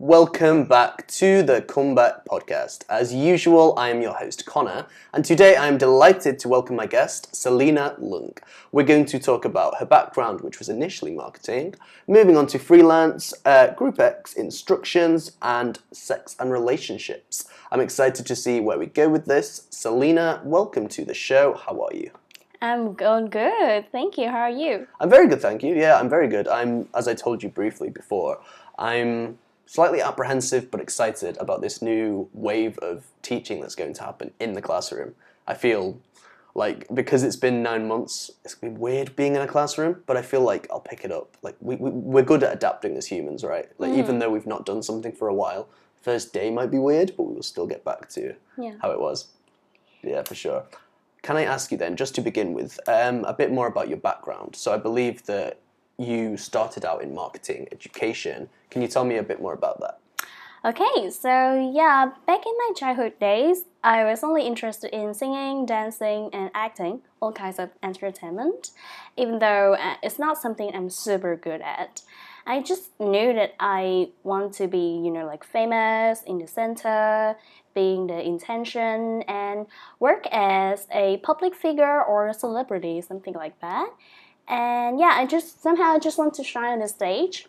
Welcome back to the Comeback Podcast. As usual, I am your host, Connor, and today I am delighted to welcome my guest, Selena Lung. We're going to talk about her background, which was initially marketing, moving on to freelance, Group X instructions, and sex and relationships. I'm excited to see where we go with this. Selena, welcome to the show. How are you? I'm going good. Thank you. How are you? I'm very good, thank you. Yeah, I'm very good. As I told you briefly before, I'm slightly apprehensive but excited about this new wave of teaching that's going to happen in the classroom. I feel like, because it's been 9 months, it's going to be weird being in a classroom, but I feel like I'll pick it up. Like, we're good at adapting as humans, right? Like, even though we've not done something for a while, first day might be weird, but we will still get back to how it was. Yeah, for sure. Can I ask you then, just to begin with, a bit more about your background? So I believe that you started out in marketing education. Can you tell me a bit more about that? Okay, so yeah, back in my childhood days, I was only interested in singing, dancing, and acting, all kinds of entertainment, even though it's not something I'm super good at. I just knew that I want to be, like famous, in the center, being the intention, and work as a public figure or a celebrity, something like that. And yeah, I just want to shine on the stage.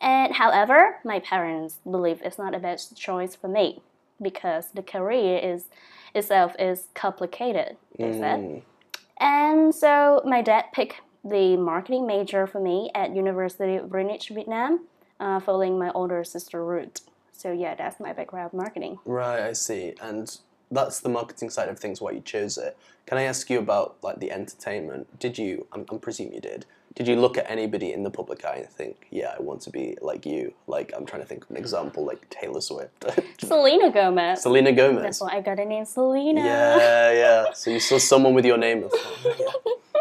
And however, my parents believe it's not a best choice for me because the career itself is complicated, they said. And so my dad picked the marketing major for me at University of Greenwich, Vietnam, following my older sister route. So yeah, that's my background in marketing. Right, I see. And that's the marketing side of things, why you chose it. Can I ask you about like the entertainment? Did you, I presume you did you look at anybody in the public eye and think, yeah, I want to be like you? Like, I'm trying to think of an example, like Taylor Swift. Selena Gomez. Selena Gomez. That's why I got the name Selena. Yeah, yeah. So you saw someone with your name.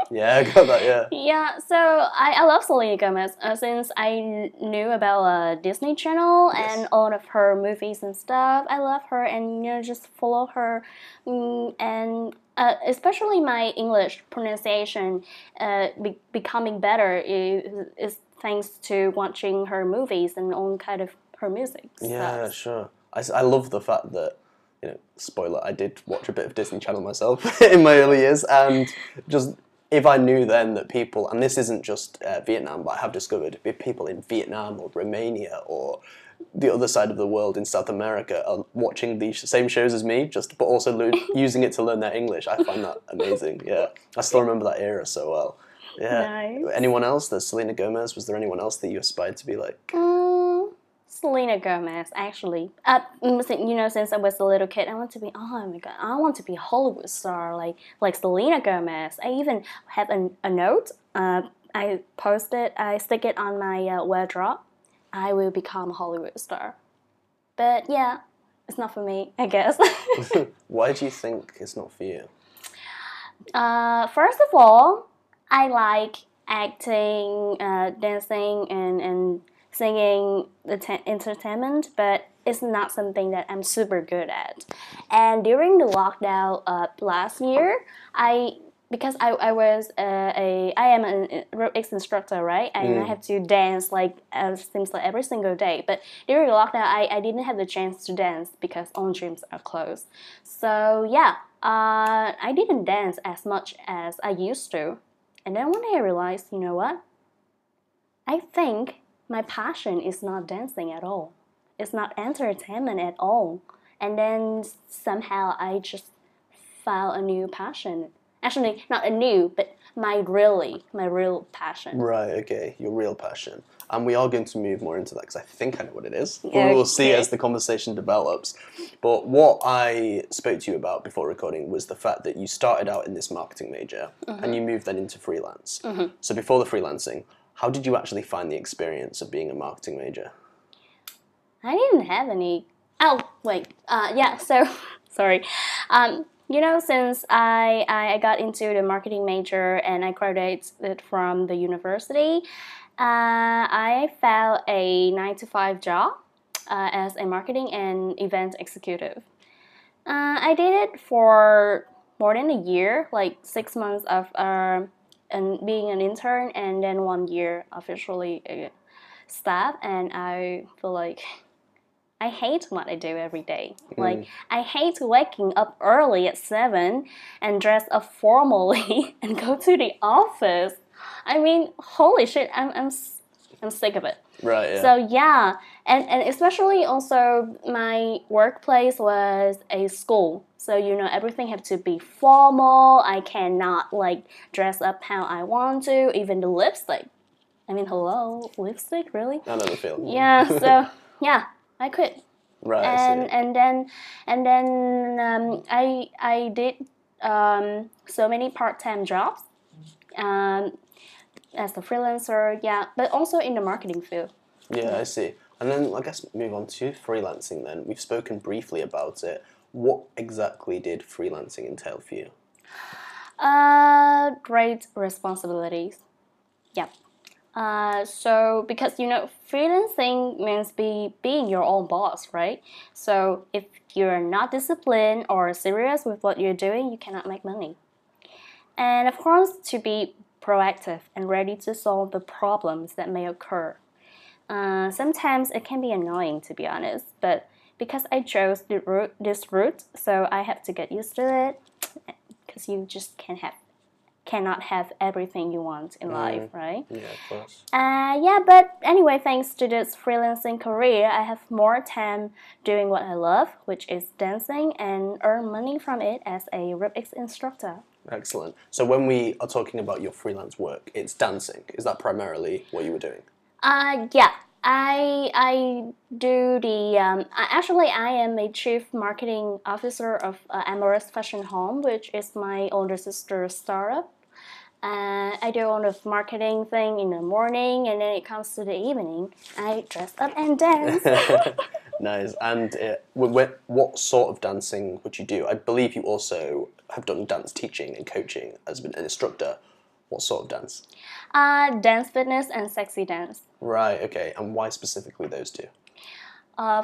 Yeah, I got that, yeah. Yeah, so I love Selena Gomez since I knew about Disney Channel and all of her movies and stuff. I love her and, just follow her. And especially my English pronunciation becoming better is thanks to watching her movies and all kind of her music. Yeah, sure. I love the fact that, spoiler, I did watch a bit of Disney Channel myself in my early years, and just, if I knew then that people, and this isn't just Vietnam, but I have discovered people in Vietnam or Romania or the other side of the world in South America are watching the same shows as me, but also using it to learn their English. I find that amazing, yeah. I still remember that era so well. Yeah. Nice. Anyone else? There's Selena Gomez. Was there anyone else that you aspired to be like? Selena Gomez, actually. Since I was a little kid, I want to be, oh my God, I want to be a Hollywood star like Selena Gomez. I even have a note. I stick it on my wardrobe. I will become a Hollywood star. But yeah, it's not for me, I guess. Why do you think it's not for you? First of all, I like acting, dancing, and singing, entertainment, but it's not something that I'm super good at. And during the lockdown last year, I am an group X instructor, right? And I have to dance seems like every single day. But during the lockdown, I didn't have the chance to dance because all gyms are closed. So yeah, I didn't dance as much as I used to. And then one day I realized, you know what? I think my passion is not dancing at all. It's not entertainment at all. And then somehow I just found a new passion. Actually, not a new, but my real passion. Right, okay, your real passion. And we are going to move more into that because I think I know what it is. But we will see as the conversation develops. But what I spoke to you about before recording was the fact that you started out in this marketing major and you moved then into freelance. So before the freelancing, how did you actually find the experience of being a marketing major? I didn't have any. Sorry. Since I got into the marketing major and I graduated from the university, I found a 9-to-5 job as a marketing and event executive. I did it for more than a year, 6 months of and being an intern, and then 1 year officially staff, and I feel like I hate what I do every day. Like, I hate waking up early at 7 and dress up formally and go to the office. I mean, holy shit, I'm sick of it. Right, yeah. So, yeah, and especially also my workplace was a school. So, you know, everything had to be formal. I cannot, like, dress up how I want to, even the lipstick. I mean, hello, lipstick, really? I know the feeling. Yeah, so, yeah. I quit, right, and then I did so many part-time jobs as a freelancer, yeah, but also in the marketing field. Yeah, I see. And then I guess move on to freelancing. Then we've spoken briefly about it. What exactly did freelancing entail for you? Great responsibilities. Yeah. So, because, you know, freelancing means being your own boss, right? So, if you're not disciplined or serious with what you're doing, you cannot make money. And, of course, to be proactive and ready to solve the problems that may occur. Sometimes it can be annoying, to be honest, but because I chose this route, so I have to get used to it, because you just cannot have everything you want in life, right? Yeah, of course. Yeah, but anyway, thanks to this freelancing career, I have more time doing what I love, which is dancing, and earn money from it as a RIPX instructor. Excellent. So when we are talking about your freelance work, it's dancing. Is that primarily what you were doing? Yeah. I do the, actually I am a chief marketing officer of Amorous Fashion Home, which is my older sister's startup. I do all the marketing thing in the morning, and then it comes to the evening, I dress up and dance. Nice. And what sort of dancing would you do? I believe you also have done dance teaching and coaching as an instructor. What sort of dance? Dance fitness and sexy dance. Right, okay. And why specifically those two?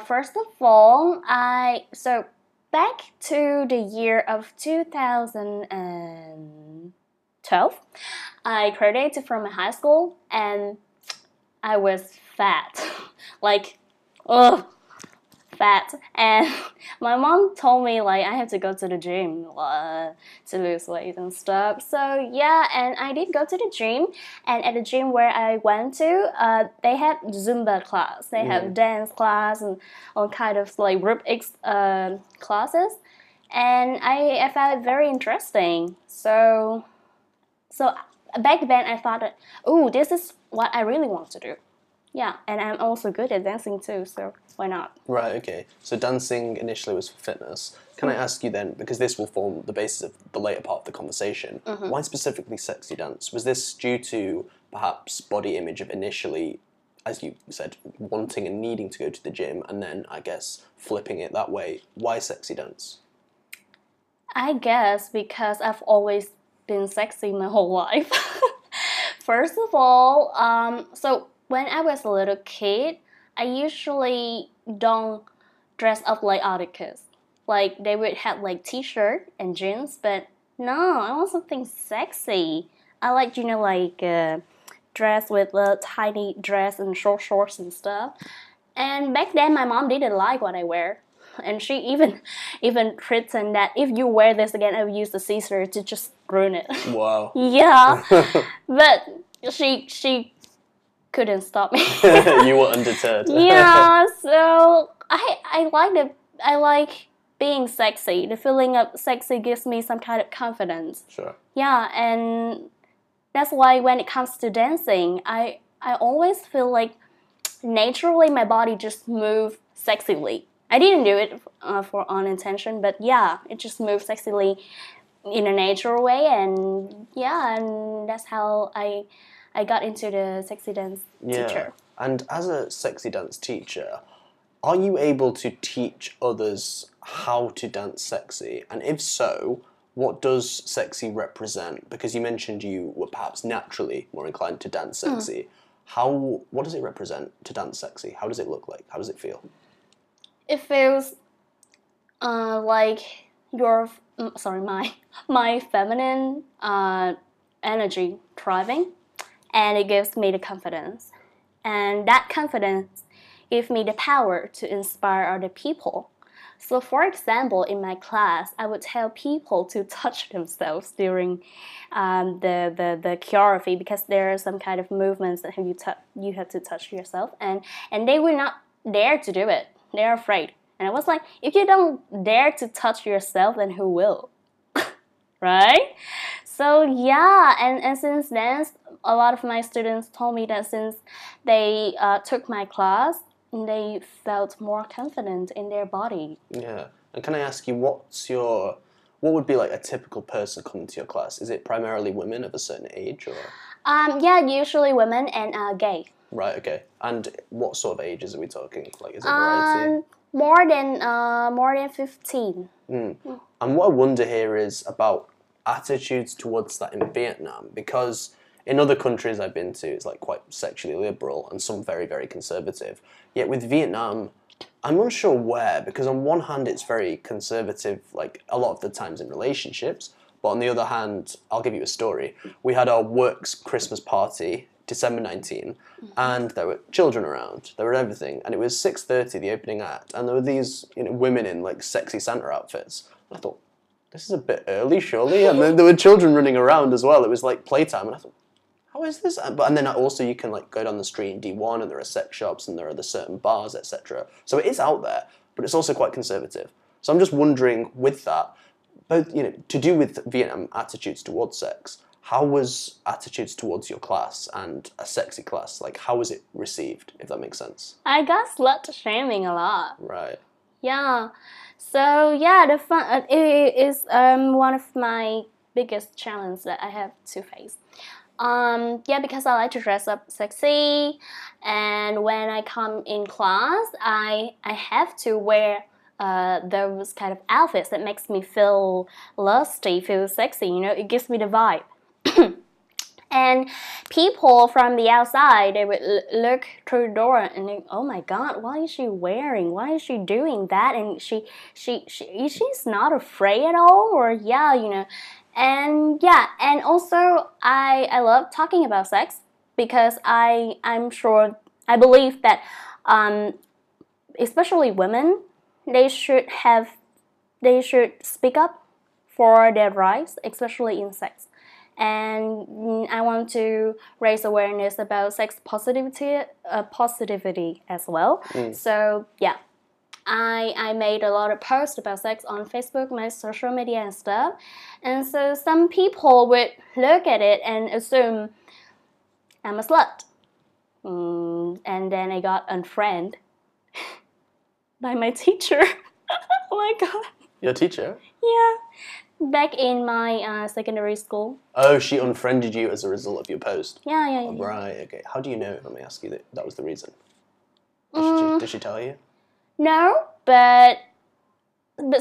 First of all, so back to the year of 2012, I graduated from high school and I was fat. Like, ugh, fat. And my mom told me, like, I have to go to the gym to lose weight and stuff. So yeah, and I did go to the gym, and at the gym where I went to, they have Zumba class, they have dance class and all kind of like RIPX classes, and I found it very interesting. So back then I thought that, oh, this is what I really want to do. Yeah, and I'm also good at dancing too, so why not? Right, okay. So dancing initially was for fitness. Can I ask you then, because this will form the basis of the later part of the conversation, why specifically sexy dance? Was this due to perhaps body image of initially, as you said, wanting and needing to go to the gym, and then I guess flipping it that way? Why sexy dance? I guess because I've always been sexy my whole life. First of all, so when I was a little kid, I usually don't dress up like other kids. Like, they would have like t-shirt and jeans, but no, I want something sexy. I like, you know, like dress with a tiny dress and short shorts and stuff. And back then, my mom didn't like what I wear. And she even pretended that if you wear this again, I will use the scissors to just ruin it. Wow. Yeah. But she couldn't stop me. You were undeterred. Yeah, so I like being sexy. The feeling of sexy gives me some kind of confidence. Sure. Yeah, and that's why when it comes to dancing, I always feel like naturally my body just moves sexily. I didn't do it for on intention, but yeah, it just moves sexily in a natural way, and yeah, and that's how I got into the sexy dance teacher. And as a sexy dance teacher, are you able to teach others how to dance sexy? And if so, what does sexy represent? Because you mentioned you were perhaps naturally more inclined to dance sexy. What does it represent to dance sexy? How does it look like? How does it feel? It feels like my feminine energy thriving. And it gives me the confidence. And that confidence give me the power to inspire other people. So for example, in my class, I would tell people to touch themselves during the choreography, because there are some kind of movements that you have to touch yourself, and they will not dare to do it. They're afraid. And I was like, if you don't dare to touch yourself, then who will? Right? So yeah, and since then, a lot of my students told me that since they took my class, they felt more confident in their body. Yeah. And can I ask you, what would be like a typical person coming to your class? Is it primarily women of a certain age, or? Yeah, usually women and gay. Right, okay. And what sort of ages are we talking? Like, is it variety? More than 15. Mm. Mm. And what I wonder here is about attitudes towards that in Vietnam, because in other countries I've been to, it's like quite sexually liberal and some very, very conservative. Yet with Vietnam, I'm unsure where, because on one hand it's very conservative, like a lot of the times in relationships, but on the other hand, I'll give you a story. We had our work's Christmas party, December 19, and there were children around, there were everything, and it was 6:30, the opening act, and there were these, you know, women in like sexy Santa outfits. And I thought, this is a bit early, surely? And then there were children running around as well. It was like playtime, and I thought, how is this? And then also you can like go down the street in D1, and there are sex shops, and there are the certain bars, etc. So it is out there, but it's also quite conservative. So I'm just wondering with that, both, you know, to do with Vietnam attitudes towards sex, how was attitudes towards your class and a sexy class, like how was it received, if that makes sense? I got slut-shaming a lot. Right. Yeah. So yeah, the fun it is one of my biggest challenges that I have to face. Yeah, because I like to dress up sexy, and when I come in class, I have to wear those kind of outfits that makes me feel lusty, feel sexy, you know, it gives me the vibe. And people from the outside, they would look through the door and think, oh my god, what is she wearing? Why is she doing that? And she's not afraid at all, or yeah, you know. And yeah, and also I love talking about sex, because I believe that especially women, they should speak up for their rights, especially in sex. And I want to raise awareness about sex positivity as well. Mm. So yeah, I made a lot of posts about sex on Facebook, my social media and stuff. And so some people would look at it and assume I'm a slut. And then I got unfriended by my teacher. Oh my god. Your teacher? Yeah. Back in my secondary school. Oh, she unfriended you as a result of your post? Yeah. Right, okay. How do you know, if I may ask you, that that was the reason? Did she tell you? No, but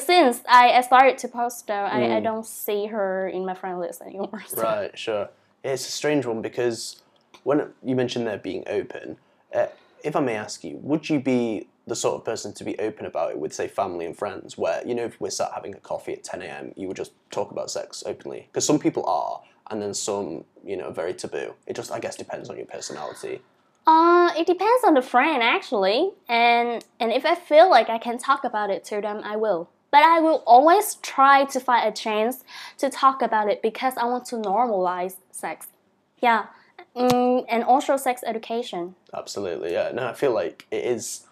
since I started to post though, I don't see her in my friend list anymore. So. Right, sure. It's a strange one, because when you mentioned there being open, if I may ask you, would you be the sort of person to be open about it with, say, family and friends, where, you know, if we're sat having a coffee at 10 a.m, you would just talk about sex openly? Because some people are, and then some, you know, are very taboo. It just, I guess, depends on your personality. It depends on the friend, actually. And if I feel like I can talk about it to them, I will. But I will always try to find a chance to talk about it, because I want to normalize sex. Yeah. And also sex education. Absolutely, yeah. No, I feel like it is...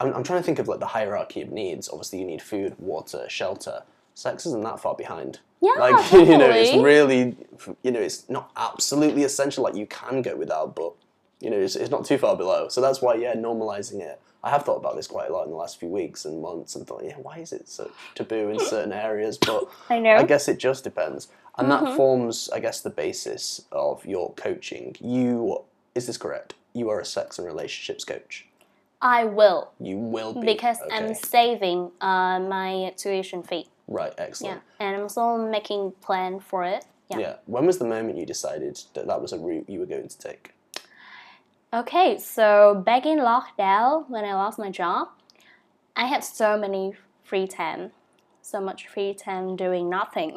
I'm trying to think of like the hierarchy of needs. Obviously, you need food, water, shelter. Sex isn't that far behind. Yeah, like, definitely. You know, it's really, you know, it's not absolutely essential. Like, you can go without, but, you know, it's not too far below. So that's why, yeah, normalizing it. I have thought about this quite a lot in the last few weeks and months, and thought, yeah, why is it such taboo in certain areas? But I guess it just depends. And that forms, I guess, the basis of your coaching. You, is this correct? You are a sex and relationships coach. I will. You will be. Because okay. I'm saving my tuition fee. Right, excellent. Yeah, and I'm also making a plan for it. Yeah. Yeah. When was the moment you decided that that was a route you were going to take? Okay, so back in lockdown, when I lost my job, I had so much free time doing nothing.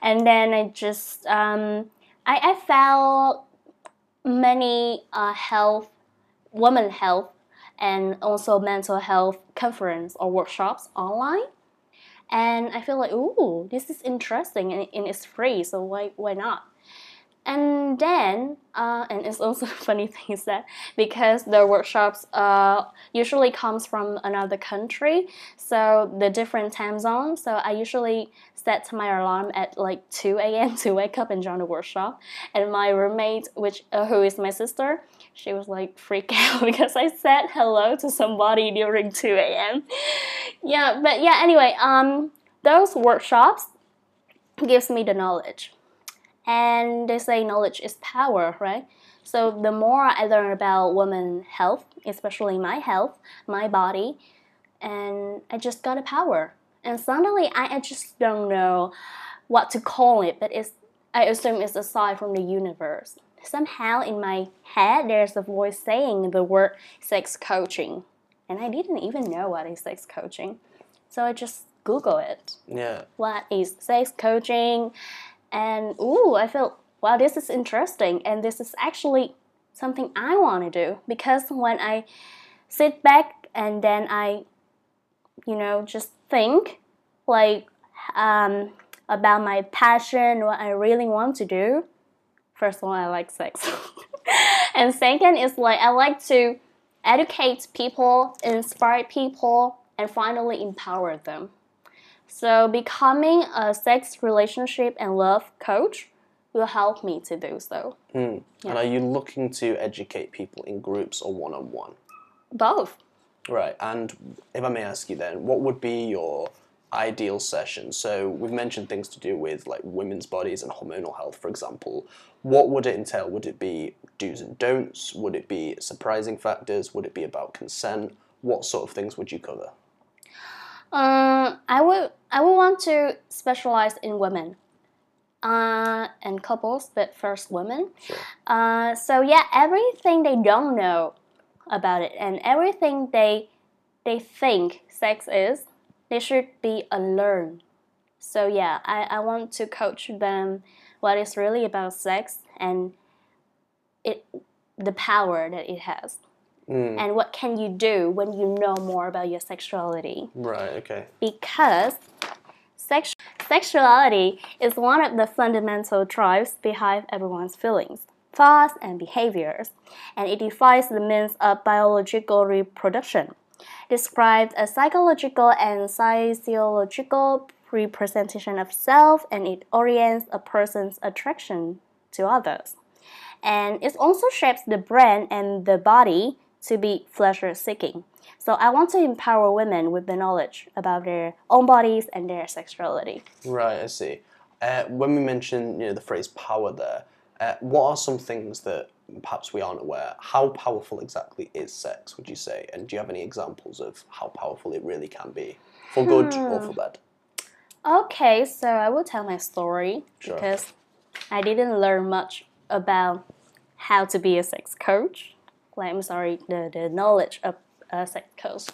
And then I just, I felt many women health and also mental health conference or workshops online. And I feel like, ooh, this is interesting, and it's free, so why not? And then, and it's also funny thing is that because the workshops usually comes from another country, so the different time zone, so I usually set my alarm at like 2 a.m. to wake up and join the workshop. And my roommate, who is my sister, she was like freaked out because I said hello to somebody during 2 a.m. Yeah, but yeah, anyway, those workshops gives me the knowledge. And they say knowledge is power, right? So the more I learn about women's health, especially my health, my body, and I just got a power. And suddenly, I just don't know what to call it, but I assume it's a sign from the universe. Somehow in my head, there's a voice saying the word sex coaching. And I didn't even know what is sex coaching. So I just Google it. Yeah. What is sex coaching? And ooh, I felt, wow, this is interesting, and this is actually something I want to do, because when I sit back and then I, just think like about my passion, what I really want to do. First of all, I like sex, and second is like I like to educate people, inspire people, and finally empower them. So becoming a sex, relationship, and love coach will help me to do so. Mm. Yeah. And are you looking to educate people in groups or one-on-one? Both. Right. And if I may ask you then, what would be your ideal session? So we've mentioned things to do with like women's bodies and hormonal health, for example. What would it entail? Would it be do's and don'ts? Would it be surprising factors? Would it be about consent? What sort of things would you cover? I would want to specialize in women and couples, but first women. Sure. So yeah, everything they don't know about it and everything they think sex is, they should be unlearned. So yeah, I want to coach them what is really about sex and the power that it has. Mm. And what can you do when you know more about your sexuality? Right, okay. Because sexuality is one of the fundamental drives behind everyone's feelings, thoughts, and behaviors. And it defines the means of biological reproduction, describes a psychological and sociological representation of self, and it orients a person's attraction to others. And it also shapes the brain and the body to be pleasure-seeking. So I want to empower women with the knowledge about their own bodies and their sexuality. Right, I see. When we mentioned the phrase power there, what are some things that perhaps we aren't aware? How powerful exactly is sex, would you say? And do you have any examples of how powerful it really can be, for good or for bad? Okay, so I will tell my story, sure. Because I didn't learn much about how to be a sex coach. Like, I'm sorry, the knowledge of a sex coach.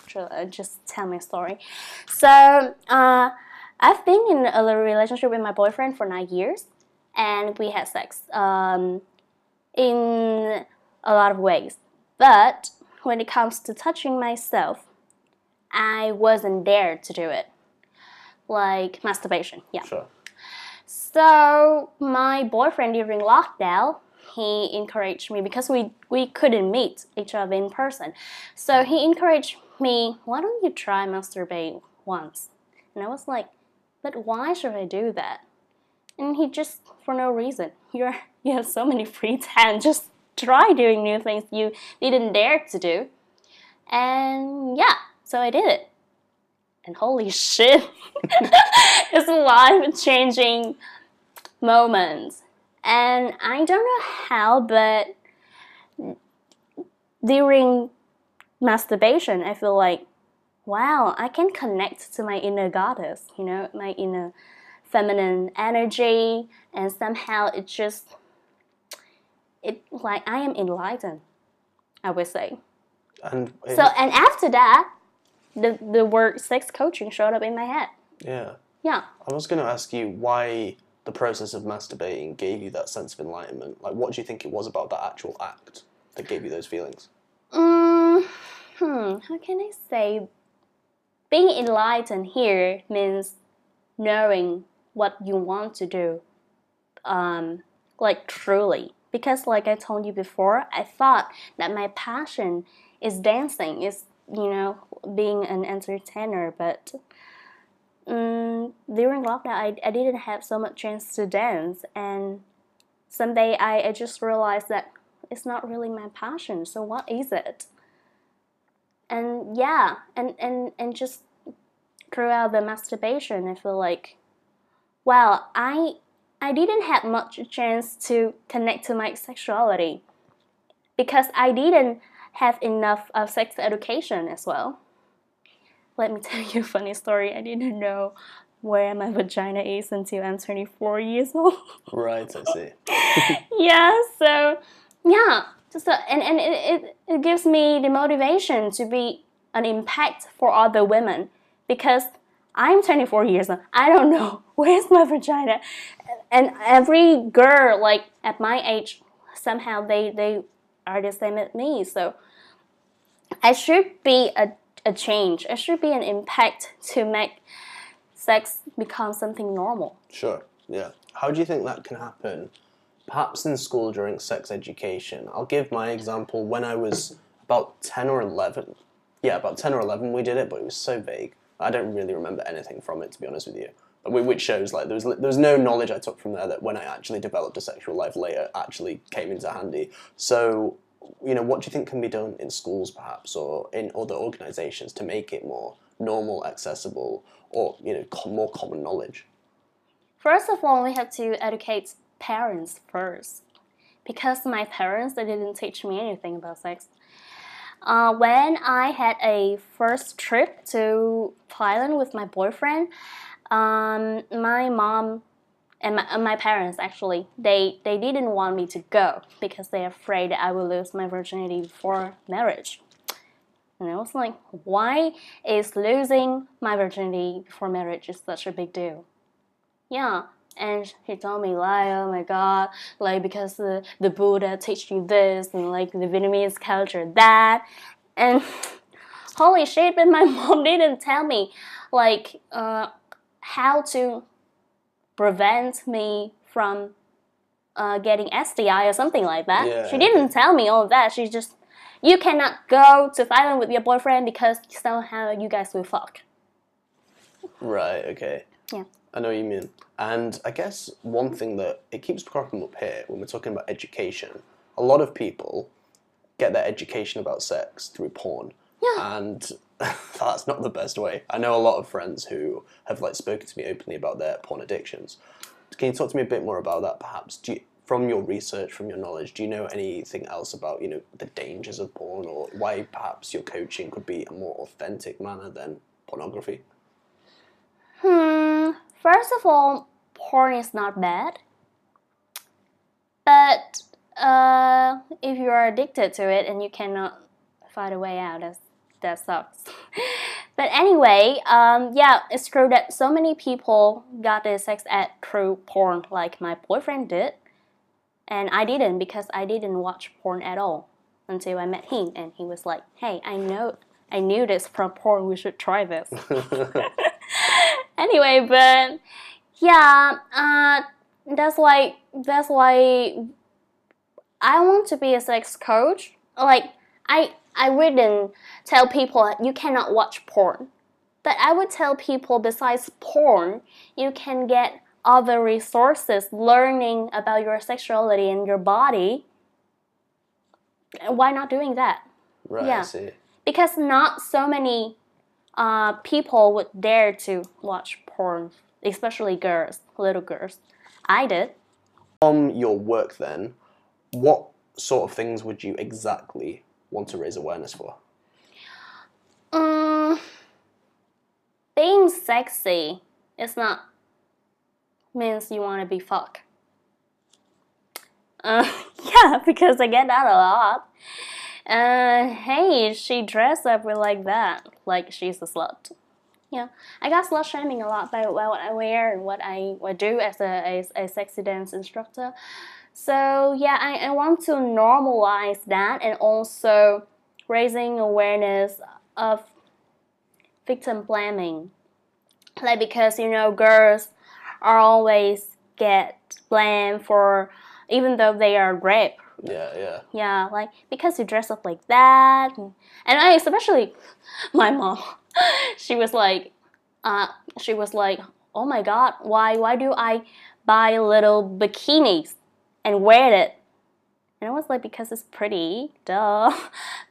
Just tell my story. So I've been in a relationship with my boyfriend for 9 years, and we had sex in a lot of ways. But when it comes to touching myself, I wasn't there to do it. Like masturbation, yeah. Sure. So my boyfriend during lockdown, he encouraged me because we couldn't meet each other in person. So he encouraged me, why don't you try masturbating once? And I was like, but why should I do that? And he just, for no reason, you have so many free time, just try doing new things you didn't dare to do. And yeah, so I did it. And holy shit, it's a life-changing moment. And I don't know how, but during masturbation, I feel like, wow, I can connect to my inner goddess, my inner feminine energy. And somehow it's like I am enlightened, I would say. And after that, the word sex coaching showed up in my head. Yeah. Yeah. I was going to ask you why the process of masturbating gave you that sense of enlightenment. Like, what do you think it was about that actual act that gave you those feelings? how can I say? Being enlightened here means knowing what you want to do, like truly. Because like I told you before, I thought that my passion is dancing, is, you know, being an entertainer. But during lockdown, I didn't have so much chance to dance. And someday I just realized that it's not really my passion. So what is it? And yeah, and just throughout the masturbation, I feel like, well, I didn't have much chance to connect to my sexuality because I didn't have enough of sex education as well. Let me tell you a funny story. I didn't know where my vagina is until I'm 24 years old. Right, I see. And it gives me the motivation to be an impact for other women because I'm 24 years old. I don't know where's my vagina, and every girl like at my age somehow they are the same as me. So I should be a change. I should be an impact to make sex become something normal. Sure. Yeah. How do you think that can happen? Perhaps in school during sex education. I'll give my example. When I was about 10 or 11. Yeah, about 10 or 11 we did it, but it was so vague. I don't really remember anything from it, to be honest with you. Which shows, like, there was no knowledge I took from there that when I actually developed a sexual life later actually came into handy. So, you know, what do you think can be done in schools, perhaps, or in other organisations to make it more normal, accessible, or, you know, more common knowledge? First of all, we have to educate parents first. Because my parents, they didn't teach me anything about sex. When I had a first trip to Thailand with my boyfriend, my mom and my parents actually, they didn't want me to go because they're afraid that I will lose my virginity before marriage. And I was like, why is losing my virginity before marriage is such a big deal? Yeah. And he told me, like, oh my god, like, because the Buddha teach you this, and like the Vietnamese culture that, and holy shit, but my mom didn't tell me, like, how to prevent me from getting STI or something like that. Yeah. She didn't tell me all that. She just, you cannot go to Thailand with your boyfriend because somehow you guys will fuck. Right, okay. Yeah. I know what you mean. And I guess one thing that it keeps cropping up here when we're talking about education, a lot of people get their education about sex through porn. Yeah. And that's not the best way. I know a lot of friends who have, like, spoken to me openly about their porn addictions. Can you talk to me a bit more about that, perhaps? From your research, from your knowledge, do you know anything else about, you know, the dangers of porn, or why perhaps your coaching could be a more authentic manner than pornography? First of all, porn is not bad, but if you are addicted to it and you cannot find a way out, that sucks. But anyway, yeah, it's true that so many people got their sex ed through porn, like my boyfriend did, and I didn't because I didn't watch porn at all until I met him, and he was like, hey, I knew this from porn, we should try this. Anyway, but yeah, that's why I want to be a sex coach. Like, I wouldn't tell people you cannot watch porn, but I would tell people besides porn, you can get other resources, learning about your sexuality and your body. Why not doing that? Right, yeah. I see. Because not so many people would dare to watch porn, especially girls, little girls. I did. From your work then, what sort of things would you exactly want to raise awareness for? Being sexy is not means you want to be fucked. Yeah, because I get that a lot. Hey, she dressed up with like that, like she's a slut. Yeah, I got slut shaming a lot by what I wear and what I do as a sexy dance instructor. So yeah, I want to normalize that and also raising awareness of victim blaming. Like, because, you know, girls are always get blamed for, even though they are raped. Yeah, like, because you dress up like that. And I, especially my mom, she was like, oh my God, why do I buy little bikinis and wear it? And I was like, because it's pretty, duh.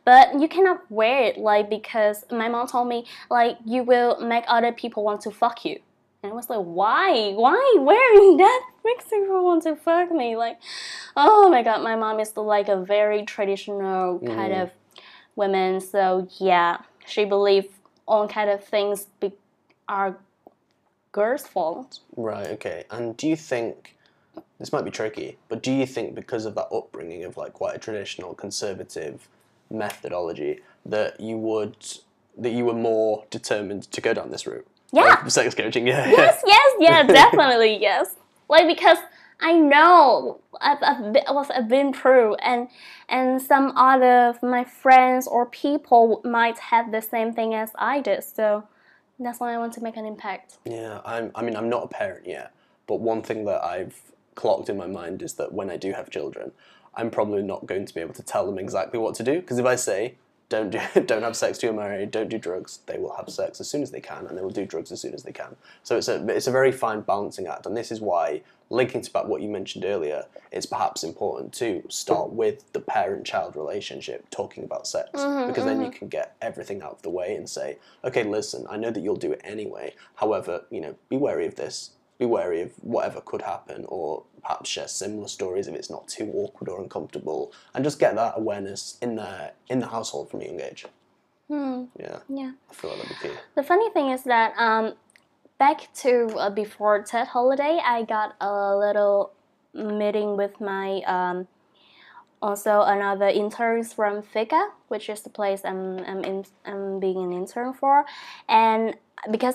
But you cannot wear it, like, because my mom told me, like, you will make other people want to fuck you. And I was like, why? Why wearing that makes people want to fuck me? Like, oh my God, my mom is like a very traditional kind of woman. So yeah, she believed all kind of things are girls' fault. Right, okay. And do you think, this might be tricky, but do you think because of that upbringing of like quite a traditional conservative methodology that you were more determined to go down this route? Yeah. Like sex coaching, yeah. Yes, definitely, yes. Like, because I know I've been through, and some other of my friends or people might have the same thing as I did, so that's why I want to make an impact. Yeah, I'm not a parent yet, but one thing that I've clocked in my mind is that when I do have children, I'm probably not going to be able to tell them exactly what to do, because if I say, don't have sex till you're married, don't do drugs, they will have sex as soon as they can, and they will do drugs as soon as they can. So it's a very fine balancing act, and this is why, linking to back what you mentioned earlier, it's perhaps important to start with the parent-child relationship, talking about sex, because then you can get everything out of the way and say, okay, listen, I know that you'll do it anyway, however, you know, be wary of this, be wary of whatever could happen, or perhaps share similar stories if it's not too awkward or uncomfortable, and just get that awareness in the household from a young age. Yeah. I feel like that'd be key. The funny thing is that back to before TED holiday, I got a little meeting with my also another interns from Fika, which is the place I'm being an intern for, and. Because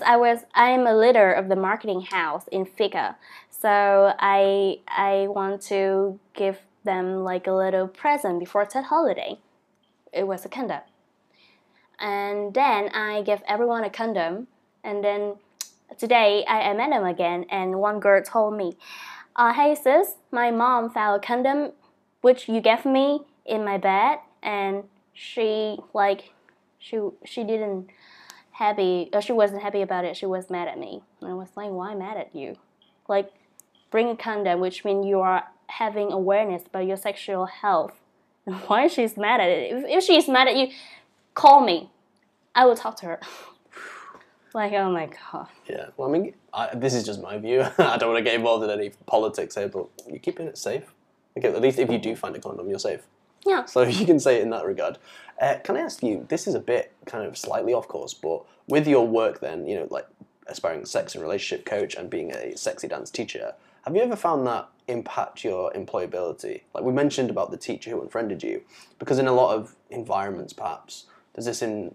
I'm a leader of the marketing house in Fika, so I want to give them like a little present before TED holiday. It was a condom, and then I give everyone a condom. And then today I met them again, and one girl told me, "Hey sis, my mom found a condom which you gave me in my bed, and she didn't." Happy, or she wasn't happy about it, she was mad at me. And I was like, why mad at you? Like, bring a condom, which means you are having awareness about your sexual health. And why she's mad at it? If she's mad at you, call me. I will talk to her. Like, oh my God. Yeah, well, I mean, this is just my view. I don't want to get involved in any politics here, but you're keeping it safe. Okay, at least if you do find a condom, you're safe. Yeah. So you can say it in that regard. Can I ask you, this is a bit kind of slightly off course, but with your work then, you know, like aspiring sex and relationship coach and being a sexy dance teacher, have you ever found that impact your employability? Like we mentioned about the teacher who unfriended you, because in a lot of environments perhaps, there's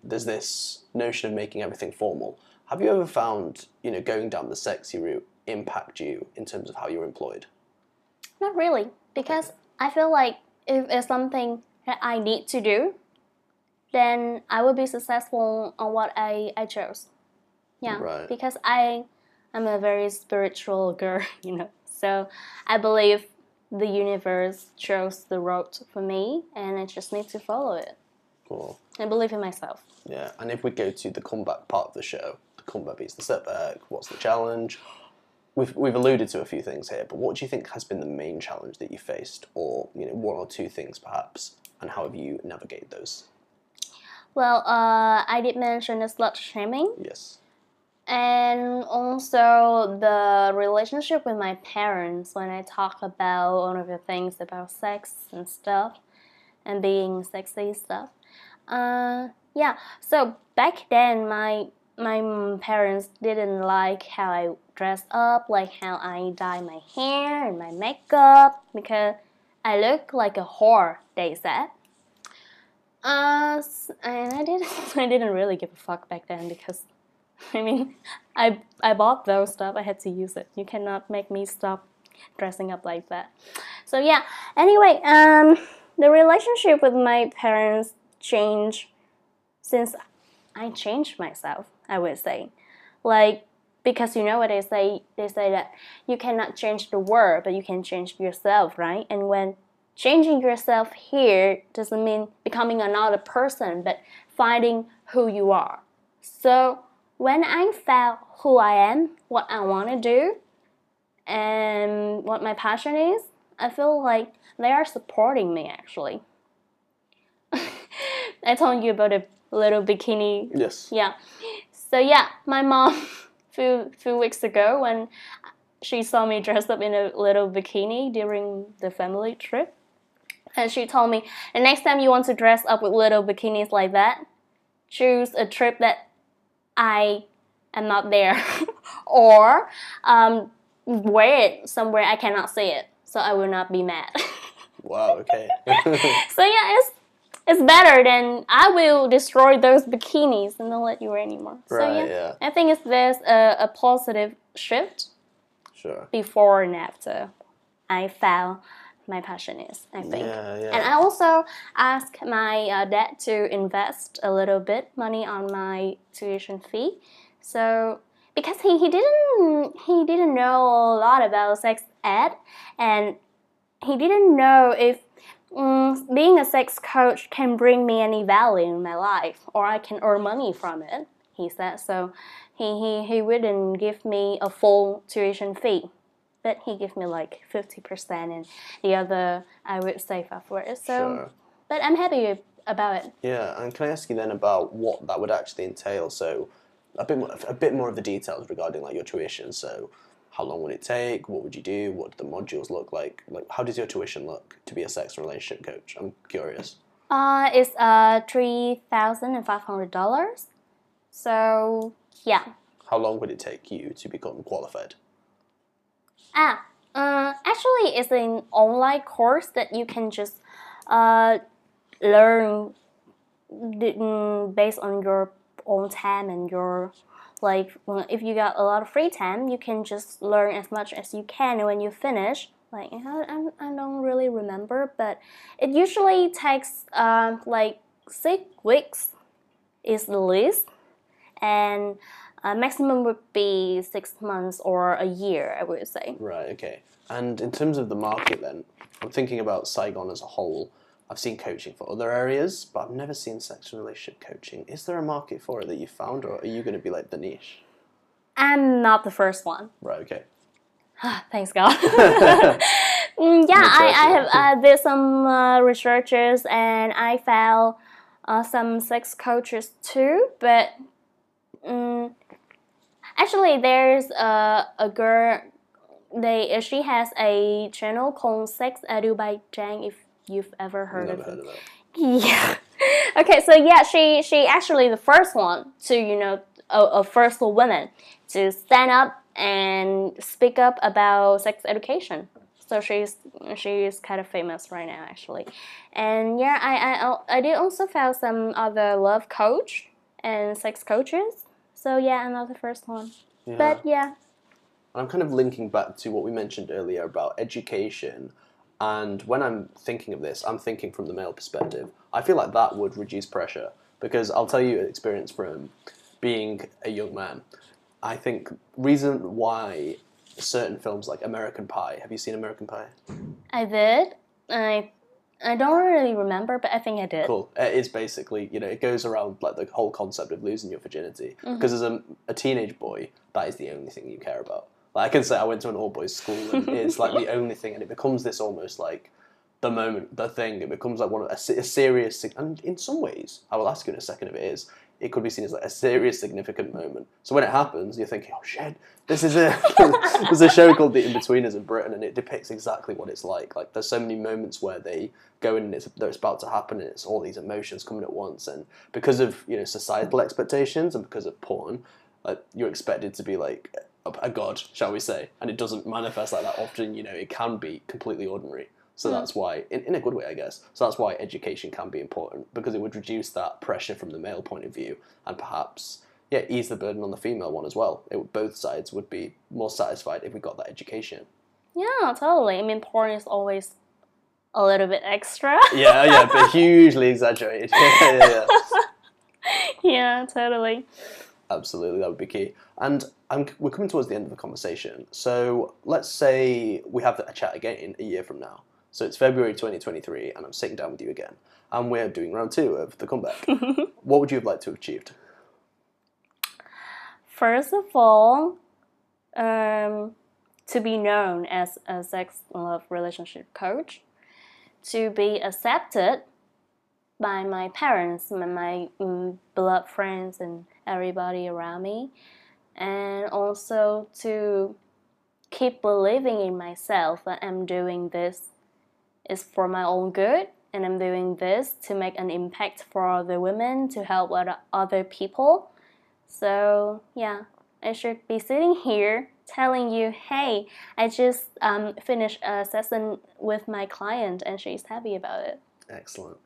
this notion of making everything formal. Have you ever found, you know, going down the sexy route impact you in terms of how you're employed? Not really, because I feel like if it's something that I need to do, then I will be successful on what I chose. Yeah, right. Because I'm a very spiritual girl, you know. So I believe the universe chose the road for me, and I just need to follow it. Cool. I believe in myself. Yeah, and if we go to the comeback part of the show, the comeback beats the setback, what's the challenge? We've alluded to a few things here, but what do you think has been the main challenge that you faced, or you know, one or two things perhaps, and how have you navigated those? Well, I did mention the slut shaming. Yes. And also the relationship with my parents when I talk about all of the things about sex and stuff, and being sexy stuff. Yeah. So back then, my parents didn't like how I dress up, like how I dye my hair and my makeup, because I look like a whore, they said. And I didn't really give a fuck back then, because I mean, I bought those stuff, I had to use it. You cannot make me stop dressing up like that. So yeah, anyway, the relationship with my parents change since I changed myself, I would say. Like, because you know what they say that you cannot change the world, but you can change yourself, right? And when changing yourself here doesn't mean becoming another person, but finding who you are. So when I found who I am, what I want to do, and what my passion is, I feel like they are supporting me, actually. I told you about a little bikini. Yes. Yeah. So yeah, my mom few weeks ago when she saw me dressed up in a little bikini during the family trip, and she told me, the next time you want to dress up with little bikinis like that, choose a trip that I am not there, or wear it somewhere I cannot see it, so I will not be mad. Wow. Okay. So yeah, it's better than I will destroy those bikinis and not let you wear anymore. Right, so yeah. I think there's a positive shift. Sure. Before and after I found my passion is, I think. Yeah, yeah. And I also asked my dad to invest a little bit money on my tuition fee. So because he didn't know a lot about sex ed, and he didn't know if being a sex coach can bring me any value in my life, or I can earn money from it, he said. So he wouldn't give me a full tuition fee, but he gave me like 50%, and the other I would save up for it. So, sure. But I'm happy about it. Yeah, and can I ask you then about what that would actually entail? So a bit more of the details regarding like your tuition. So how long would it take? What would you do? What do the modules look like? Like, how does your tuition look to be a sex and relationship coach? I'm curious. It's $3,500. So yeah. How long would it take you to become qualified? Actually, it's an online course that you can just learn based on your own time and your. Like, if you got a lot of free time, you can just learn as much as you can, and when you finish, like, I don't really remember, but it usually takes like 6 weeks is the least, and maximum would be 6 months or a year, I would say. Right, okay. And in terms of the market then, I'm thinking about Saigon as a whole. I've seen coaching for other areas, but I've never seen sex and relationship coaching. Is there a market for it that you found, or are you going to be like the niche? I'm not the first one. Right, okay. Thanks, God. I did some researches, and I found some sex coaches too, but actually there's a girl, she has a channel called Sex Edu by Jang, if you've ever heard of it. Yeah. Okay, so yeah, she actually the first one to, first woman to stand up and speak up about sex education. So she is kind of famous right now, actually. And yeah, I did also found some other love coach and sex coaches. So yeah, I'm not the first one. Yeah. But yeah. I'm kind of linking back to what we mentioned earlier about education. And when I'm thinking of this, I'm thinking from the male perspective. I feel like that would reduce pressure, because I'll tell you an experience from being a young man. I think reason why certain films like American Pie, have you seen American Pie? I did. I don't really remember, but I think I did. Cool. It's basically, it goes around like the whole concept of losing your virginity. Mm-hmm. Because as a teenage boy, that is the only thing you care about. Like, I can say I went to an all-boys school, and it's like the only thing, and it becomes this almost like the thing. It becomes like a serious, and in some ways, I will ask you in a second if it is. It could be seen as like a serious, significant moment. So when it happens, you're thinking, oh shit, this is it. There's a show called The Inbetweeners in Britain, and it depicts exactly what it's like. Like, there's so many moments where they go in and it's about to happen, and it's all these emotions coming at once. And because of societal expectations and because of porn, like, you're expected to be like a god, shall we say, and it doesn't manifest like that often. It can be completely ordinary, so that's why, in a good way, I guess, so that's why education can be important, because it would reduce that pressure from the male point of view, and perhaps ease the burden on the female one as well. Both sides would be more satisfied if we got that education. Yeah, totally. I mean, porn is always a little bit extra. yeah, but hugely exaggerated. Yeah, totally. Absolutely, that would be key. And we're coming towards the end of the conversation. So let's say we have a chat again a year from now. So it's February 2023 and I'm sitting down with you again. And we're doing round 2 of the comeback. What would you have liked to have achieved? First of all, to be known as a sex and love relationship coach, to be accepted by my parents, my beloved friends and everybody around me, and also to keep believing in myself that I'm doing this is for my own good, and I'm doing this to make an impact for the women, to help other people. So yeah, I should be sitting here telling you, hey, I just finished a session with my client and she's happy about it. Excellent.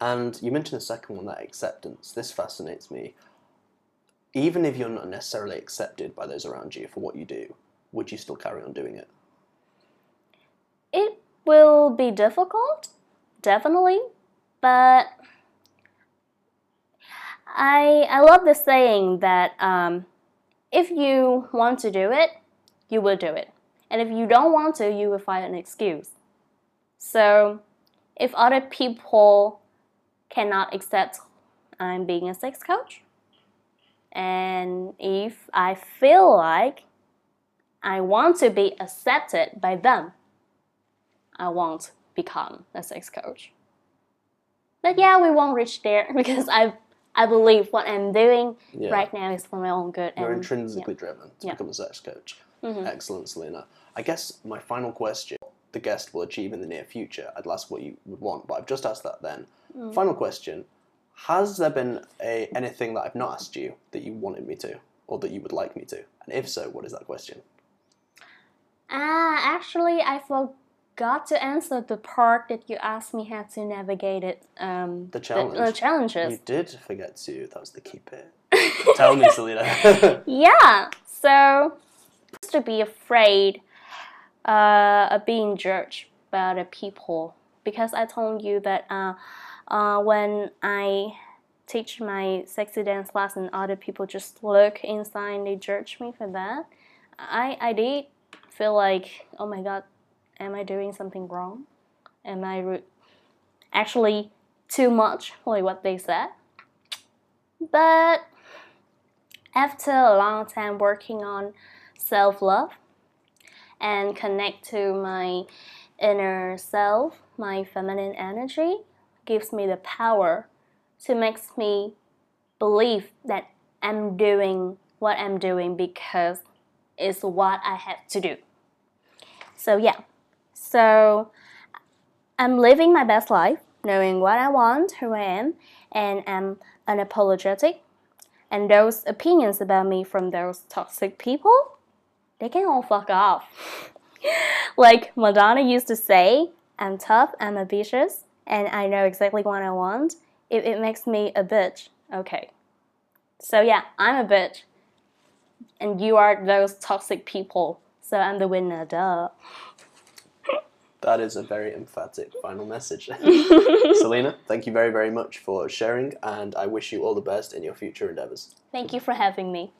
And you mentioned the second one, that acceptance. This fascinates me. Even if you're not necessarily accepted by those around you for what you do, would you still carry on doing it? It will be difficult, definitely, but I love the saying that if you want to do it, you will do it. And if you don't want to, you will find an excuse. So if other people cannot accept I'm being a sex coach, and if I feel like I want to be accepted by them, I won't become a sex coach. But yeah, we won't reach there because I believe what I'm doing right now is for my own good. You're intrinsically driven to become a sex coach. Mm-hmm. Excellent, Selena. I guess my final question, the guest will achieve in the near future, I'd ask what you would want, but I've just asked that then. Mm. Final question, has there been anything that I've not asked you that you wanted me to or that you would like me to? And if so, what is that question? Actually, I forgot to answer the part that you asked me how to navigate it. The challenge. The challenges. You did forget to. That was the key bit. Tell me, Selena. Yeah. So, just to be afraid of being judged by other people, because I told you that when I teach my sexy dance class and other people just look inside and they judge me for that, I did feel like, oh my god, am I doing something wrong? Am I actually too much like what they said? But after a long time working on self-love and connect to my inner self, my feminine energy gives me the power to make me believe that I'm doing what I'm doing because it's what I have to do. So yeah, so I'm living my best life, knowing what I want, who I am, and I'm unapologetic. And those opinions about me from those toxic people, they can all fuck off. Like Madonna used to say, I'm tough, I'm ambitious, and I know exactly what I want. If it makes me a bitch, okay. So yeah, I'm a bitch. And you are those toxic people, so I'm the winner, duh. That is a very emphatic final message. Selena, thank you very, very much for sharing, and I wish you all the best in your future endeavors. Thank you for having me.